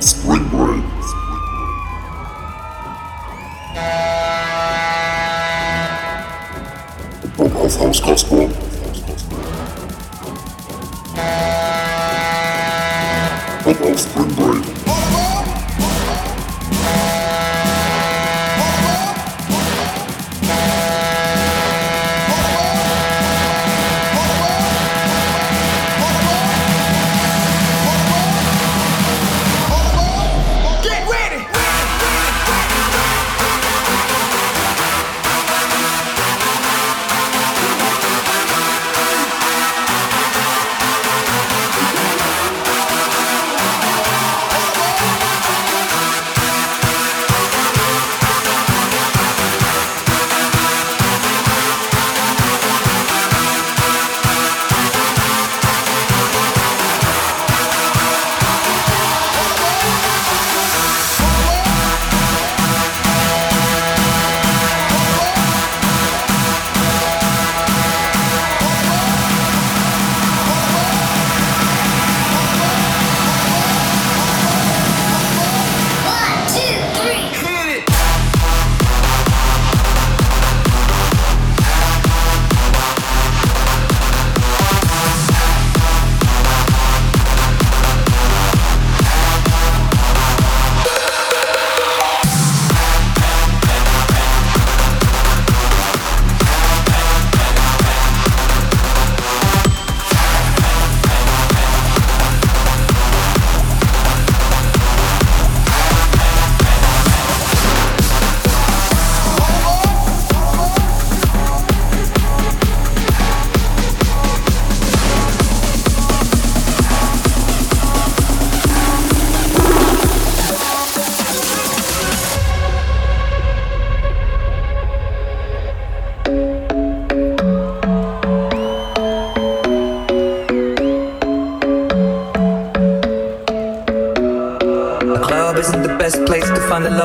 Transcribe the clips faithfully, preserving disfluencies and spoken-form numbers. Spring Break. Bock auf Hauskasper. Bock auf Spring Break.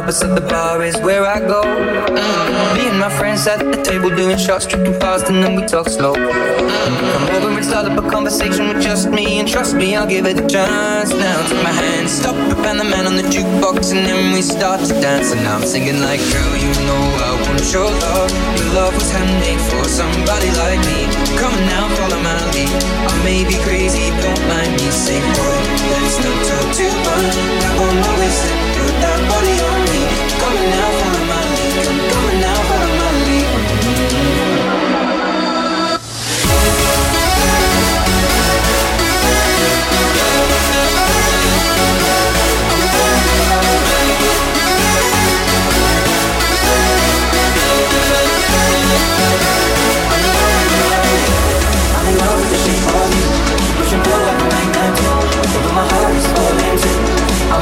At the bar is where I go. Mm-hmm. Me and my friends at the table doing shots, tripping fast, and then we talk slow. Mm-hmm. Come over and start up a conversation with just me, and trust me, I'll give it a chance. Now take my hand, stop, and the man on the jukebox, and then we start to dance. And now I'm singing like, girl, you know I want your love. Your love was handmade for somebody like me. Come on now, follow my lead. I may be crazy, don't mind me. Say, boy, let's not talk too much. I won't always let go, that body on me. Come on now, follow my lead. Come on now, follow my lead. I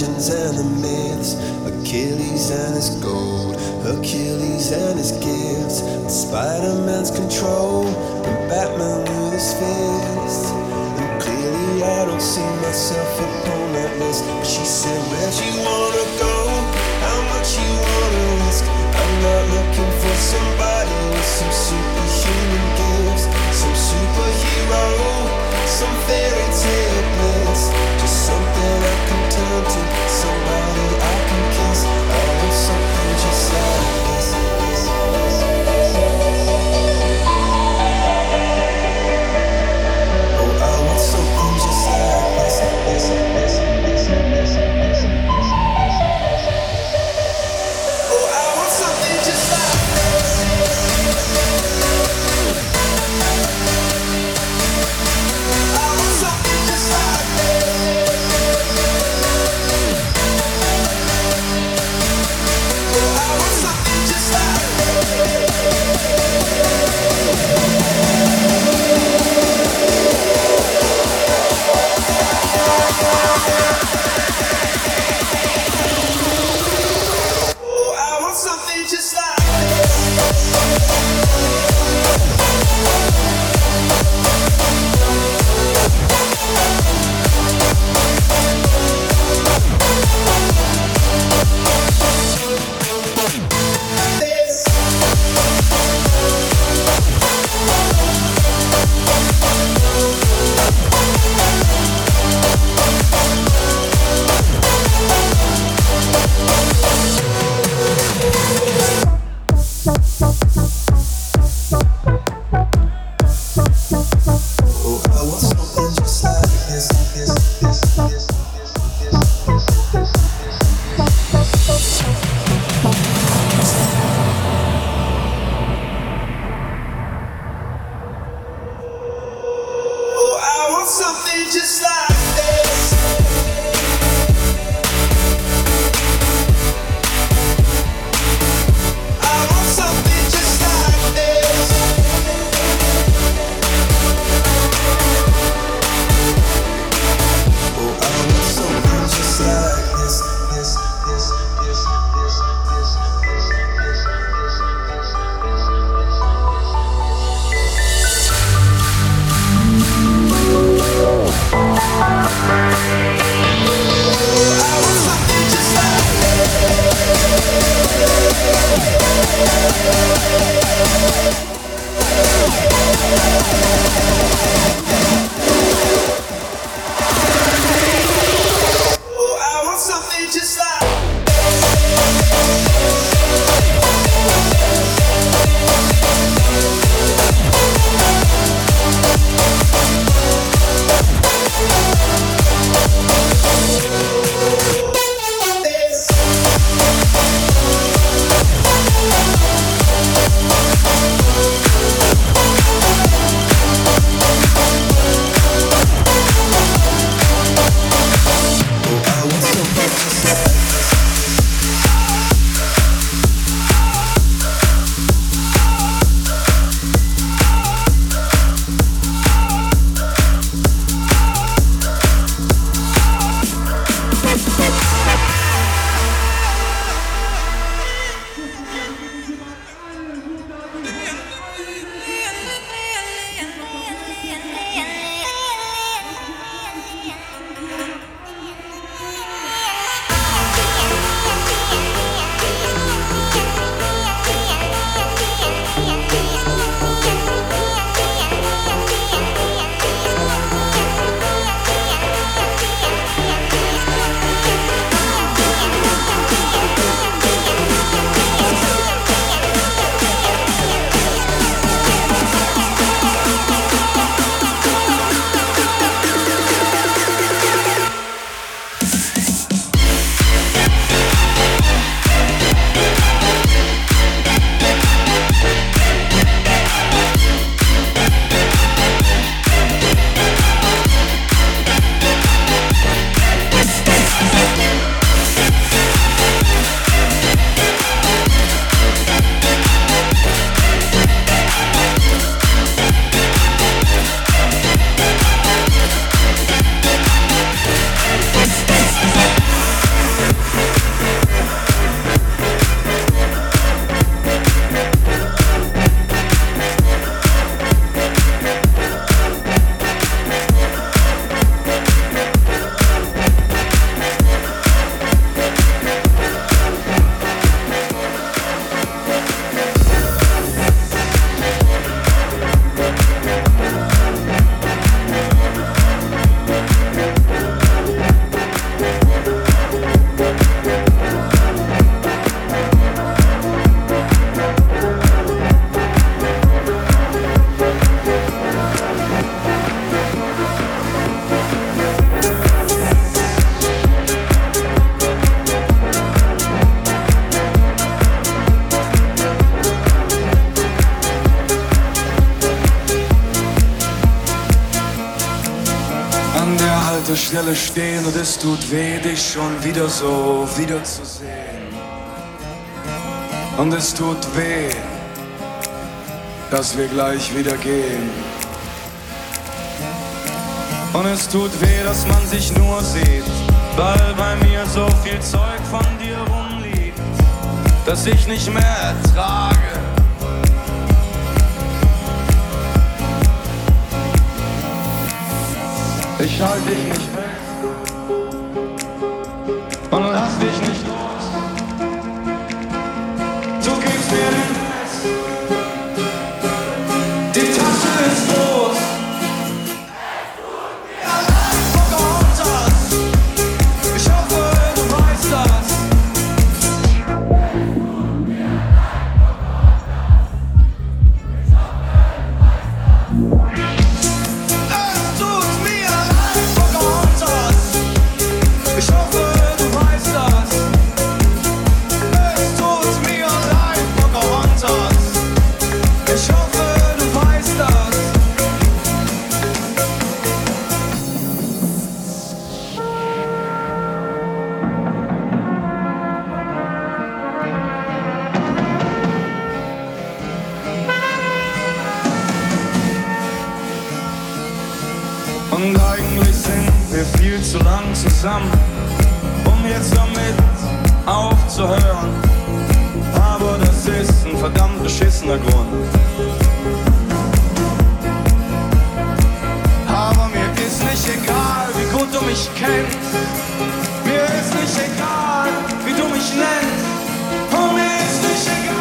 legends and the myths, Achilles and his gold, Hercules and his gifts, and Spider-Man's control, and Batman with his fists. And clearly I don't see myself upon that list. She said, where'd you wanna go? How much you wanna risk? I'm not looking for somebody with some superhuman gifts, some superhero, some fairy tale bliss. Just something I can turn to, somebody I can kiss. I want something just like this. Oh, I want something just like this, this, this, this, this, this, this. Oh, I want something just like this. Stelle stehen und es tut weh, dich schon wieder so wiederzusehen. Und es tut weh, dass wir gleich wieder gehen. Und es tut weh, dass man sich nur sieht, weil bei mir so viel Zeug von dir rumliegt, dass ich nicht mehr ertrage. Ich halte dich nicht fest und lass dich nicht los. Du gibst mir den Rest, die Tasche ist groß. Es tut mir allein, Pocahontas. Ich hoffe, du weißt das. Es tut mir allein, Pocahontas. Ich hoffe, du weißt das. Und eigentlich sind wir viel zu lang zusammen, um jetzt damit aufzuhören. Aber das ist ein verdammt beschissener Grund. Aber mir ist nicht egal, wie gut du mich kennst. Mir ist nicht egal, wie du mich nennst. Und mir ist nicht egal.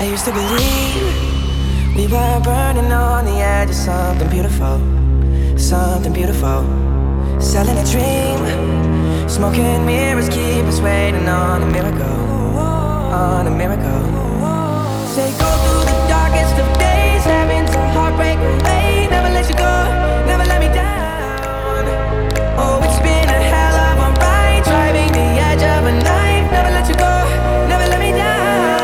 I used to believe we were burning on the edge of something beautiful, something beautiful. Selling a dream, smoking mirrors keep us waiting on a miracle, on a miracle. Say go through the darkest of days, having to heartbreak away, never let you go, never let me down. Oh, it's been a hell of a ride, driving the edge of a knife, never let you go, never let me down.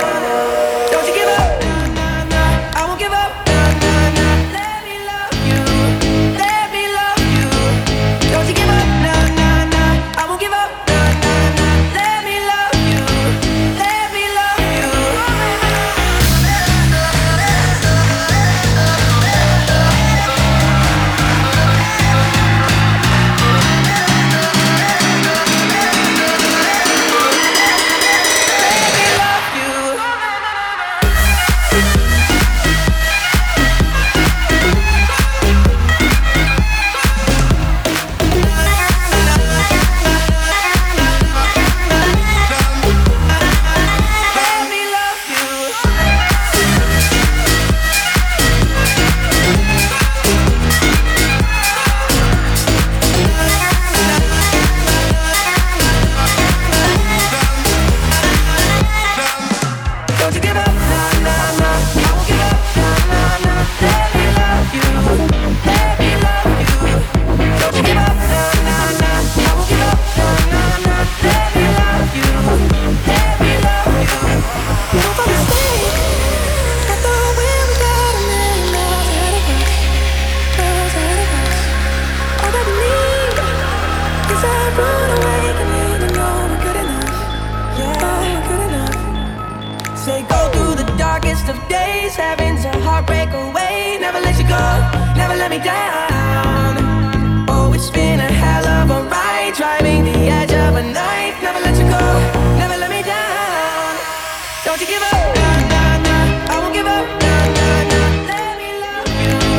Don't you give up, nah, nah, nah. I won't give up, nah, nah, nah. Let me love you,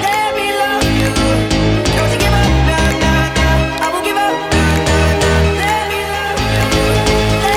let me love you. Don't you give up, nah, nah, nah. I won't give up, nah, nah, nah. Let me love you, let me love you.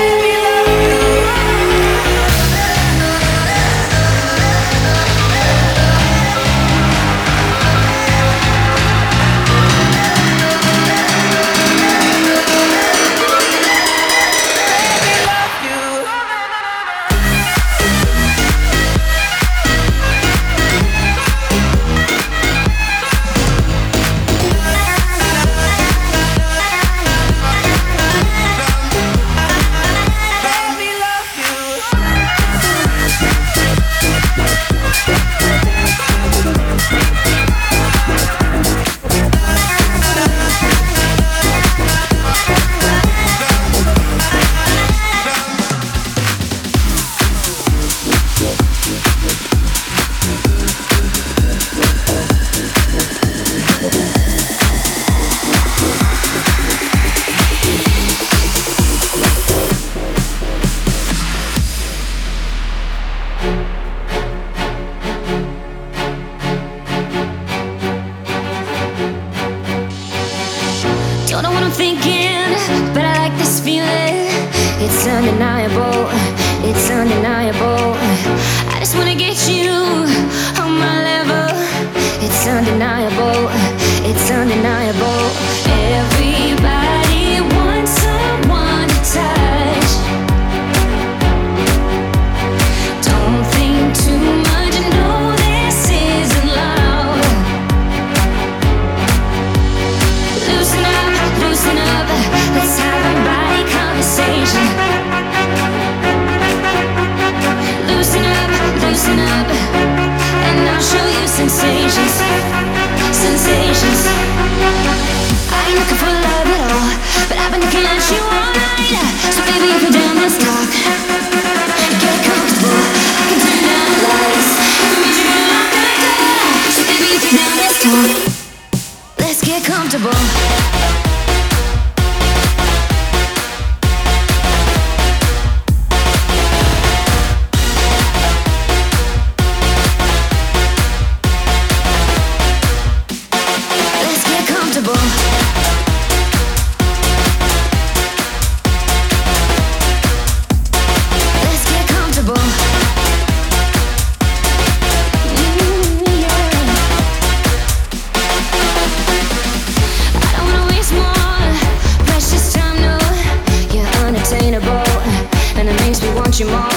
you more.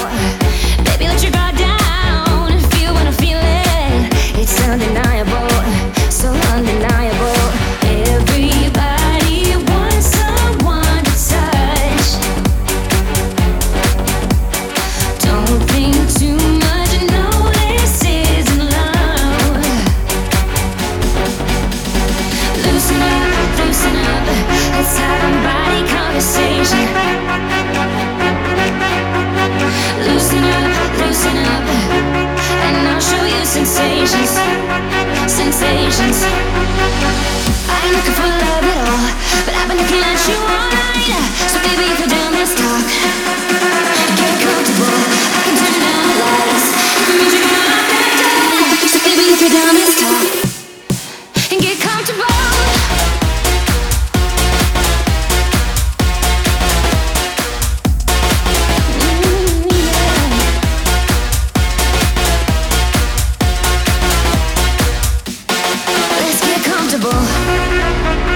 Baby, let your guard down and feel when I feel it. It's undeniable, so undeniable. Everybody wants someone to touch. Don't think too much, you know this isn't love. Loosen up, loosen up. Let's have a body conversation. Loosen up, loosen up, and I'll show you sensations, sensations. I ain't looking for love at all, but I've been looking at you all night. So baby, if you're down, let's talk. Get comfortable, I can turn down the lights. If it means you're gonna lock that door, so baby, if you're down, let's talk and get comfortable. We'll be right back.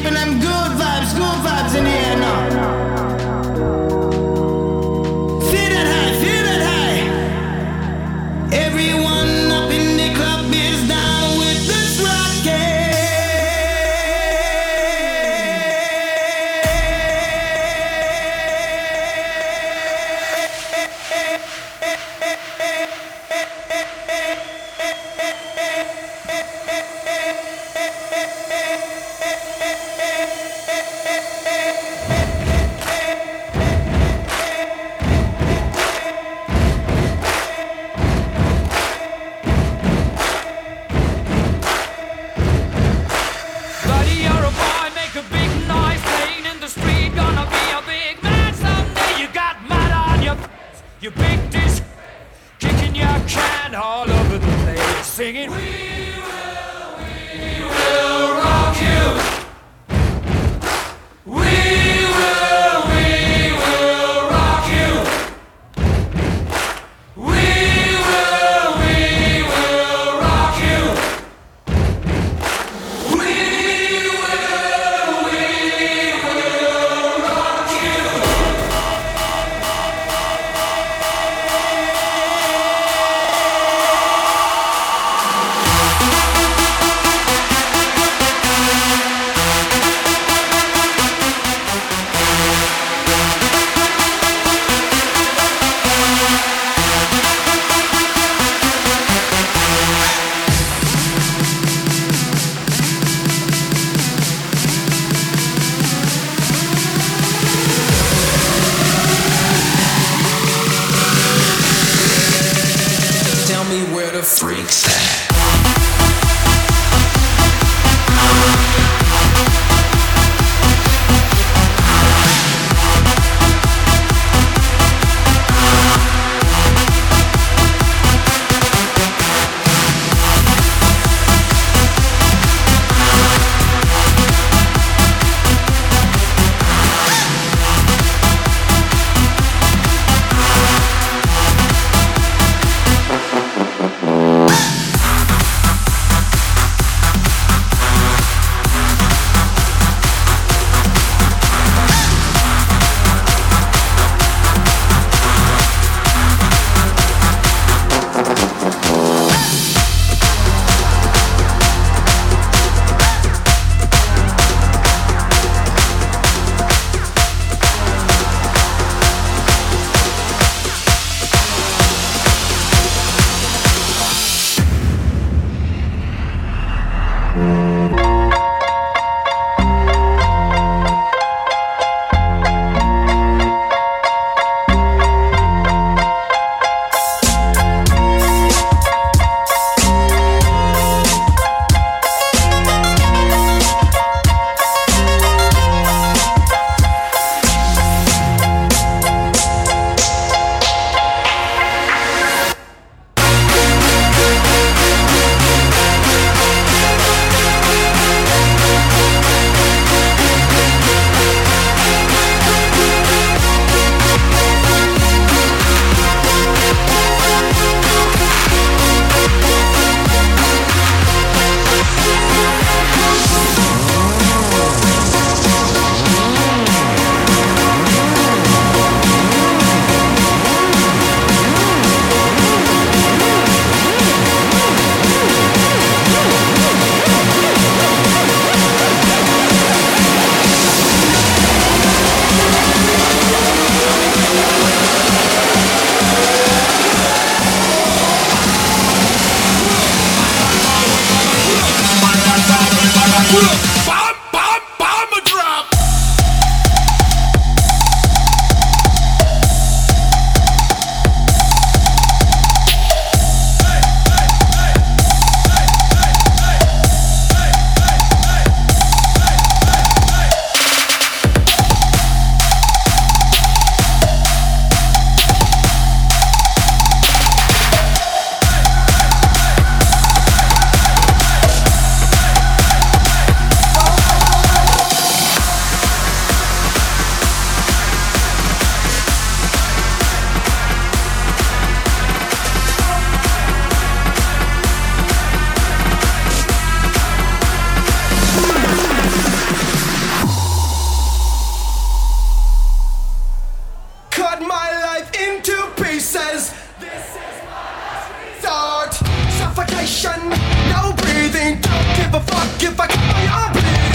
keeping them good vibes, good vibes in the air now. Feel that high, feel that high. Everyone up in the club is down with this singing, we will, we will rock you. We will, we will rock you. We will, we will rock you. We will, we will rock you. suffocation, no breathing, don't give a fuck if I cut my own bleeding.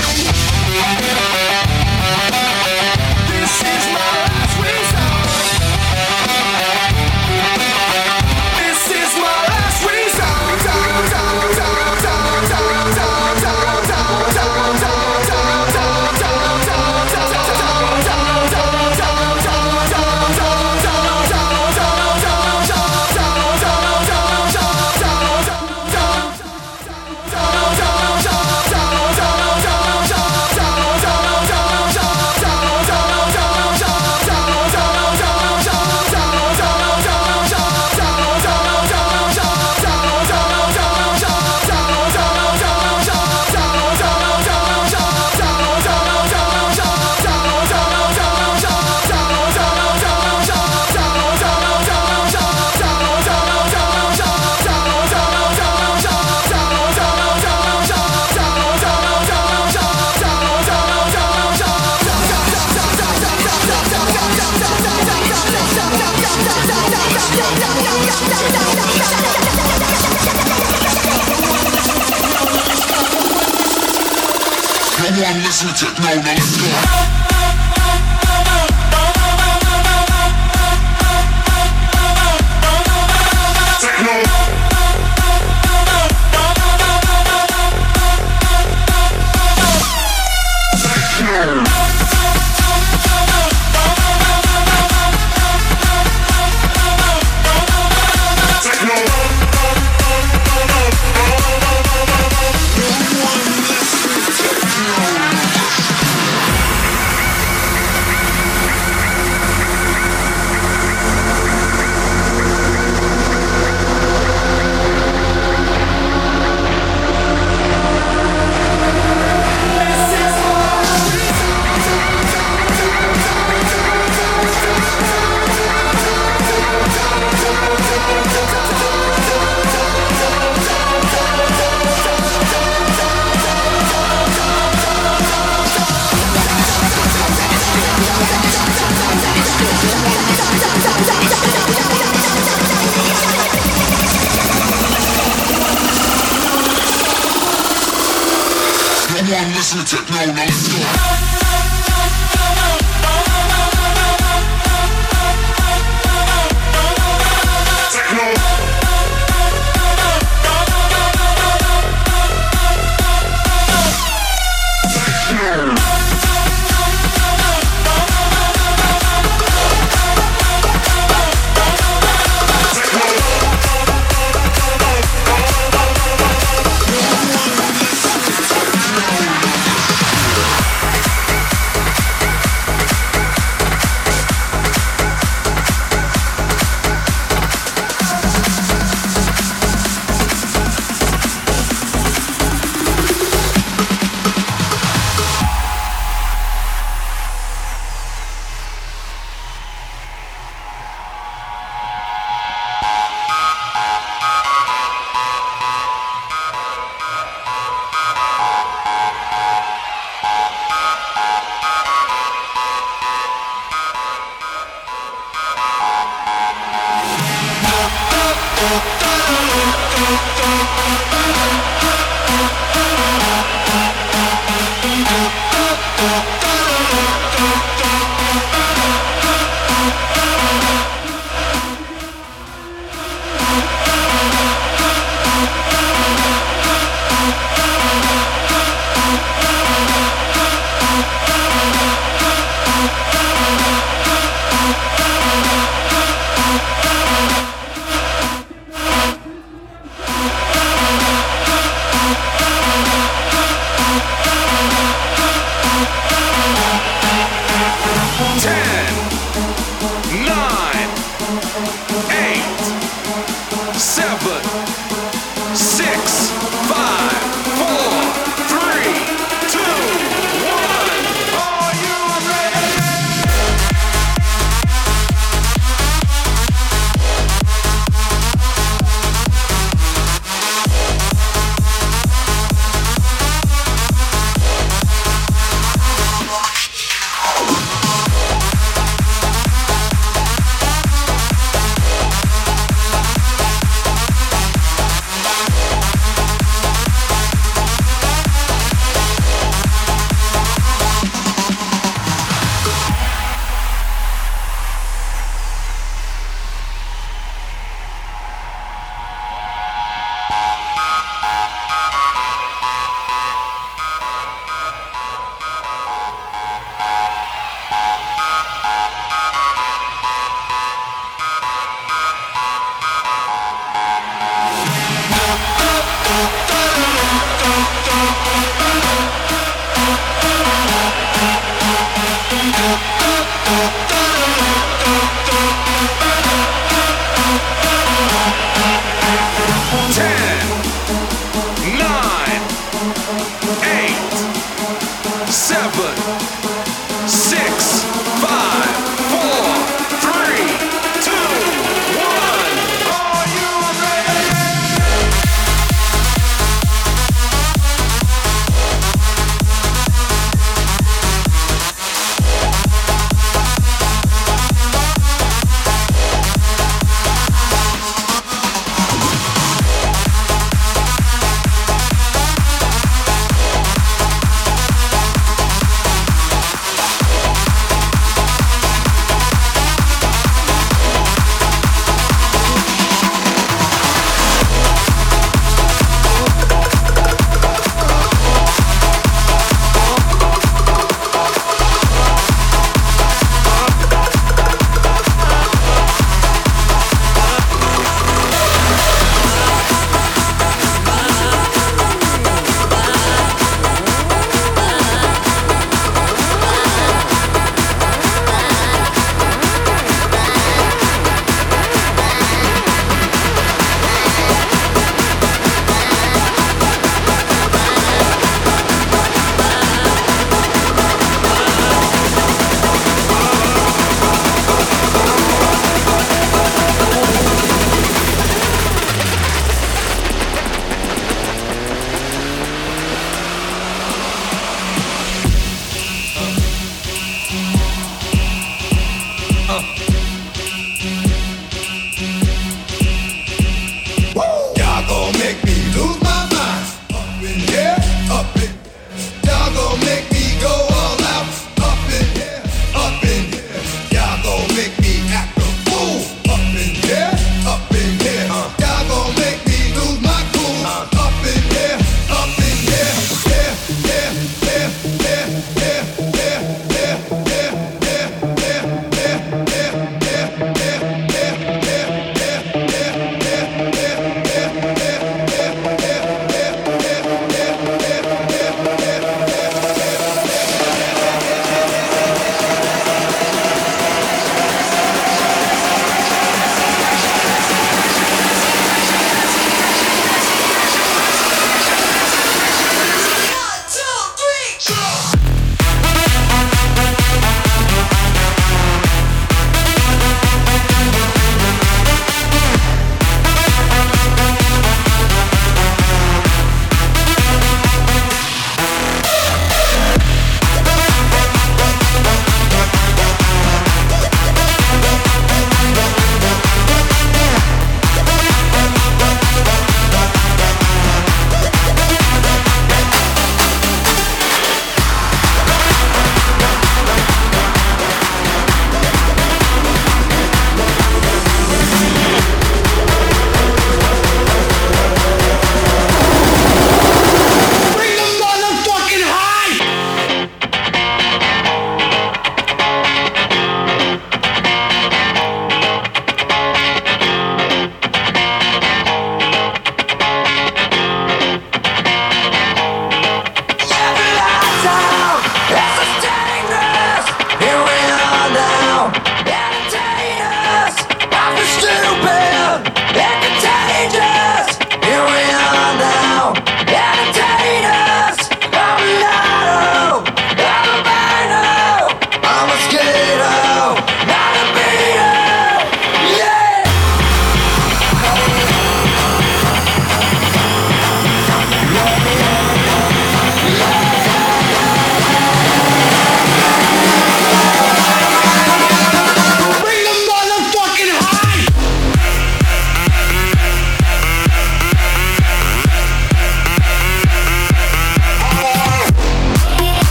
This is my last resort. This is my last resort. Listen to no, no, no.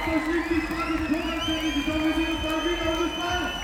Applaus, richtig spannende Torwart, die Kommission, David Augustin.